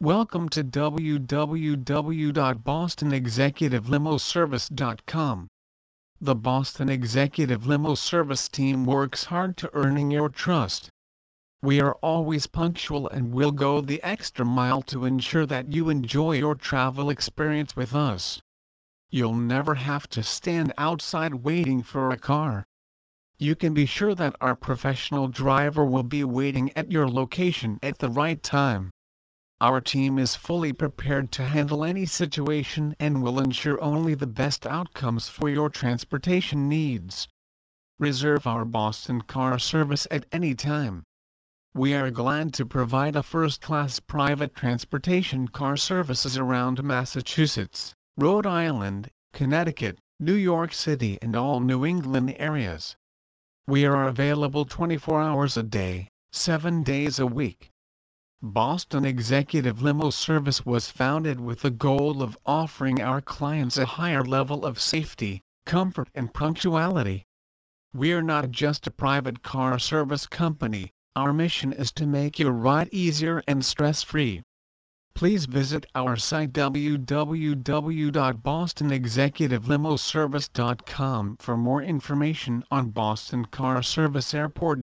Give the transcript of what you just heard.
Welcome to www.BostonExecutiveLimoService.com. The Boston Executive Limo Service team works hard to earning your trust. We are always punctual and will go the extra mile to ensure that you enjoy your travel experience with us. You'll never have to stand outside waiting for a car. You can be sure that our professional driver will be waiting at your location at the right time. Our team is fully prepared to handle any situation and will ensure only the best outcomes for your transportation needs. Reserve our Boston car service at any time. We are glad to provide a first-class private transportation car services around Massachusetts, Rhode Island, Connecticut, New York City, and all New England areas. We are available 24 hours a day, 7 days a week. Boston Executive Limo Service was founded with the goal of offering our clients a higher level of safety, comfort, and punctuality. We're not just a private car service company. Our mission is to make your ride easier and stress-free. Please visit our site www.BostonExecutiveLimoService.com for more information on Boston Car Service Airport